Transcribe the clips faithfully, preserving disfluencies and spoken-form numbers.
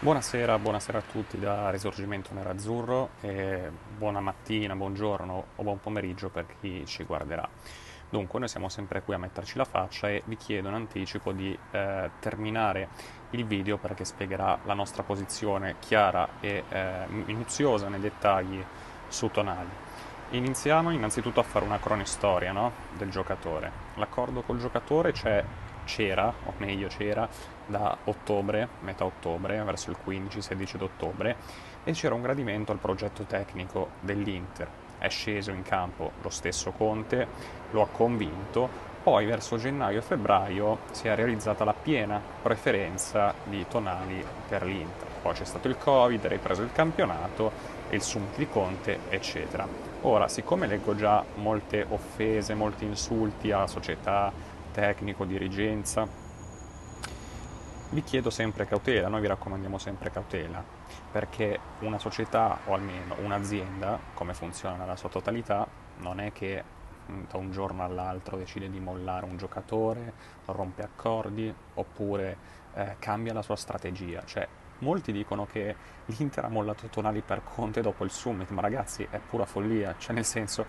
Buonasera, buonasera a tutti da Risorgimento Nerazzurro e buona mattina, buongiorno o buon pomeriggio per chi ci guarderà. Dunque, noi siamo sempre qui a metterci la faccia e vi chiedo in anticipo di eh, terminare il video perché spiegherà la nostra posizione chiara e eh, minuziosa nei dettagli su Tonali. Iniziamo innanzitutto a fare una cronistoria, no? Del giocatore. L'accordo col giocatore c'è c'era, o meglio c'era, da ottobre, metà ottobre, verso il quindici sedici d'ottobre, e c'era un gradimento al progetto tecnico dell'Inter. È sceso in campo lo stesso Conte, lo ha convinto, poi verso gennaio e febbraio si è realizzata la piena preferenza di Tonali per l'Inter. Poi c'è stato il Covid, è ripreso il campionato, il summit di Conte, eccetera. Ora, siccome leggo già molte offese, molti insulti alla società, tecnico, dirigenza, vi chiedo sempre cautela, noi vi raccomandiamo sempre cautela, perché una società o almeno un'azienda, come funziona nella sua totalità, non è che da un giorno all'altro decide di mollare un giocatore, rompe accordi oppure eh, cambia la sua strategia. Cioè, molti dicono che l'Inter ha mollato Tonali per Conte dopo il summit, ma ragazzi è pura follia, cioè nel senso,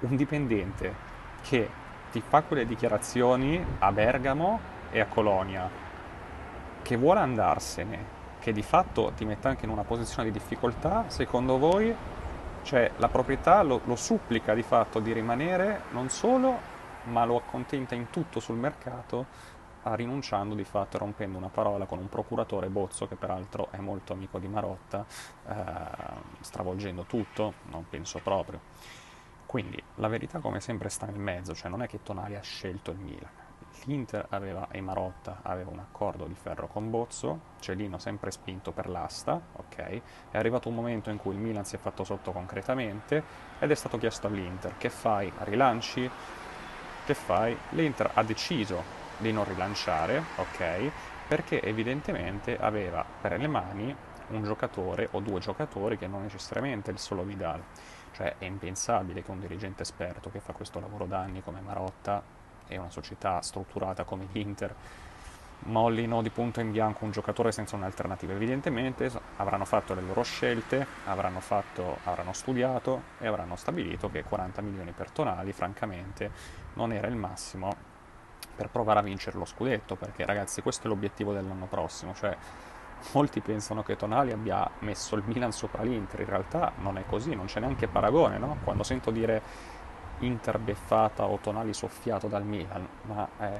un dipendente che ti fa quelle dichiarazioni a Bergamo e a Colonia, che vuole andarsene, che di fatto ti mette anche in una posizione di difficoltà, secondo voi? Cioè, la proprietà lo, lo supplica di fatto di rimanere, non solo, ma lo accontenta in tutto sul mercato, rinunciando di fatto e rompendo una parola con un procuratore, Bozzo, che peraltro è molto amico di Marotta, eh, stravolgendo tutto, non penso proprio. Quindi la verità come sempre sta nel mezzo, cioè non è che Tonali ha scelto il Milan. L'Inter aveva, e Marotta aveva un accordo di ferro con Bozzo, Celino sempre spinto per l'asta, ok? È arrivato un momento in cui il Milan si è fatto sotto concretamente ed è stato chiesto all'Inter: che fai? Rilanci? Che fai? L'Inter ha deciso di non rilanciare, ok? Perché evidentemente aveva per le mani un giocatore o due giocatori che non necessariamente il solo Vidal. Cioè è impensabile che un dirigente esperto che fa questo lavoro da anni come Marotta e una società strutturata come l'Inter mollino di punto in bianco un giocatore senza un'alternativa. Evidentemente avranno fatto le loro scelte, avranno, fatto, avranno studiato e avranno stabilito che quaranta milioni per Tonali francamente non era il massimo per provare a vincere lo scudetto, perché ragazzi questo è l'obiettivo dell'anno prossimo. Cioè, molti pensano che Tonali abbia messo il Milan sopra l'Inter, in realtà non è così, non c'è neanche paragone, no? Quando sento dire Inter beffata o Tonali soffiato dal Milan, ma eh,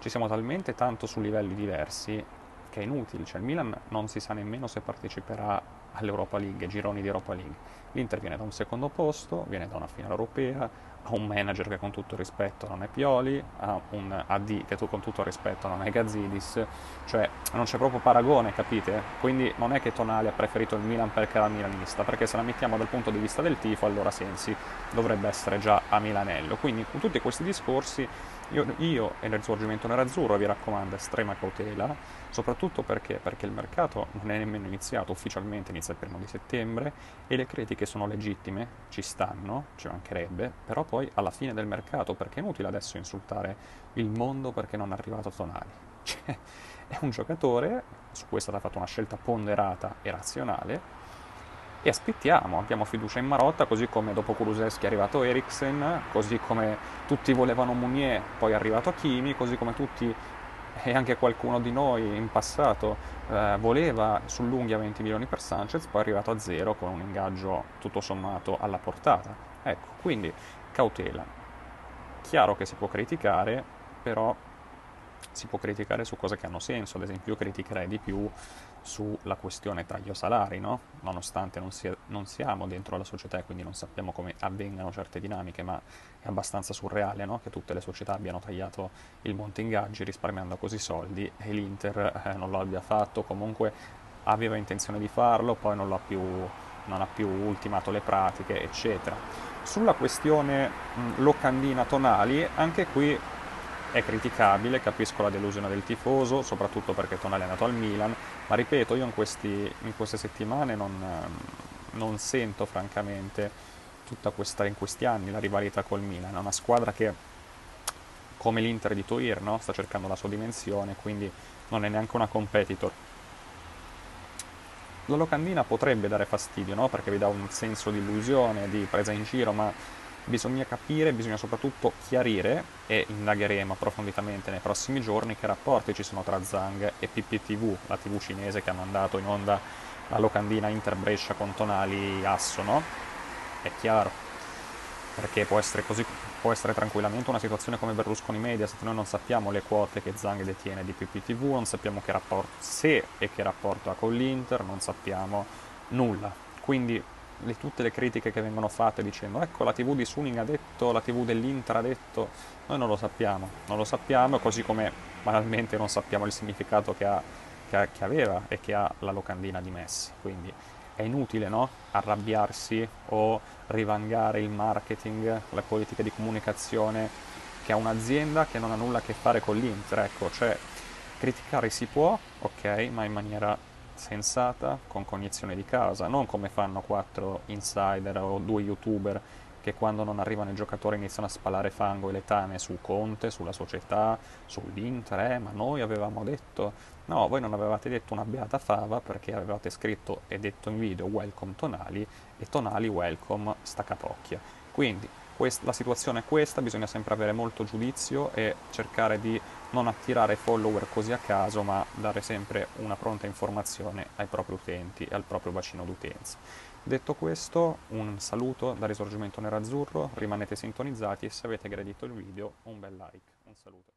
ci siamo talmente tanto su livelli diversi che è inutile, cioè il Milan non si sa nemmeno se parteciperà all'Europa League, ai gironi di Europa League. L'Inter viene da un secondo posto, viene da una finale europea, ha un manager che con tutto rispetto non è Pioli, ha un A D che tu con tutto rispetto non è Gazzidis, cioè non c'è proprio paragone, capite? Quindi non è che Tonali ha preferito il Milan perché era milanista, perché se la mettiamo dal punto di vista del tifo, allora Sensi dovrebbe essere già a Milanello. Quindi con tutti questi discorsi io, io e il Risorgimento Nerazzurro vi raccomando estrema cautela, soprattutto perché, perché il mercato non è nemmeno iniziato ufficialmente, inizia il primo di settembre e le critiche sono legittime, ci stanno, ci mancherebbe, però poi alla fine del mercato, perché è inutile adesso insultare il mondo perché non è arrivato Tonali. Cioè, è un giocatore, su cui è stata fatta una scelta ponderata e razionale, e aspettiamo, abbiamo fiducia in Marotta, così come dopo Kulusevski è arrivato Eriksen, così come tutti volevano Mounier, poi è arrivato Kimi, così come tutti e anche qualcuno di noi in passato eh, voleva sull'unghia venti milioni per Sanchez, poi è arrivato a zero con un ingaggio tutto sommato alla portata. Ecco, quindi cautela. Chiaro che si può criticare, però si può criticare su cose che hanno senso. Ad esempio, io criticherei di più sulla questione taglio salari, no? Nonostante non, sia, non siamo dentro la società e quindi non sappiamo come avvengano certe dinamiche, ma è abbastanza surreale, no? Che tutte le società abbiano tagliato il monte ingaggi risparmiando così soldi e l'Inter eh, non lo abbia fatto, comunque aveva intenzione di farlo, poi non, l'ha più, non ha più ultimato le pratiche, eccetera. Sulla questione mh, locandina Tonali, anche qui è criticabile, capisco la delusione del tifoso, soprattutto perché Tonali è andato al Milan, ma ripeto, io in, questi, in queste settimane non, non sento francamente tutta questa, in questi anni, la rivalità col Milan. È una squadra che, come l'Inter di Thohir, no? Sta cercando la sua dimensione, quindi non è neanche una competitor. la locandina potrebbe dare fastidio, no? Perché vi dà un senso di illusione, di presa in giro, ma bisogna capire, bisogna soprattutto chiarire, e indagheremo approfonditamente nei prossimi giorni, che rapporti ci sono tra Zhang e P P T V, la tivù cinese che ha mandato in onda la locandina Inter Brescia con Tonali asso, no? È chiaro, perché può essere così, può essere tranquillamente una situazione come Berlusconi Mediaset. Noi non sappiamo le quote che Zhang detiene di P P T V, non sappiamo che rapporto, se e che rapporto ha con l'Inter, non sappiamo nulla, quindi... Le, tutte le critiche che vengono fatte dicendo ecco la tivù di Suning ha detto, la tivù dell'Inter ha detto, noi non lo sappiamo, non lo sappiamo, così come banalmente non sappiamo il significato che, ha, che, ha, che aveva e che ha la locandina di Messi, quindi è inutile, no? Arrabbiarsi o rivangare il marketing, la politica di comunicazione che ha un'azienda che non ha nulla a che fare con l'Inter, ecco, cioè criticare si può, ok, ma in maniera... sensata, con cognizione di causa, non come fanno quattro insider o due youtuber che quando non arrivano i giocatori iniziano a spalare fango e letame su Conte, sulla società, sull'Inter, eh, ma noi avevamo detto, no, voi non avevate detto una beata fava perché avevate scritto e detto in video welcome Tonali e Tonali welcome staccapocchia. Quindi quest- la situazione è questa, bisogna sempre avere molto giudizio e cercare di non attirare follower così a caso, ma dare sempre una pronta informazione ai propri utenti e al proprio bacino d'utenza. Detto questo, un saluto da Risorgimento Nerazzurro, rimanete sintonizzati e se avete gradito il video un bel like, un saluto.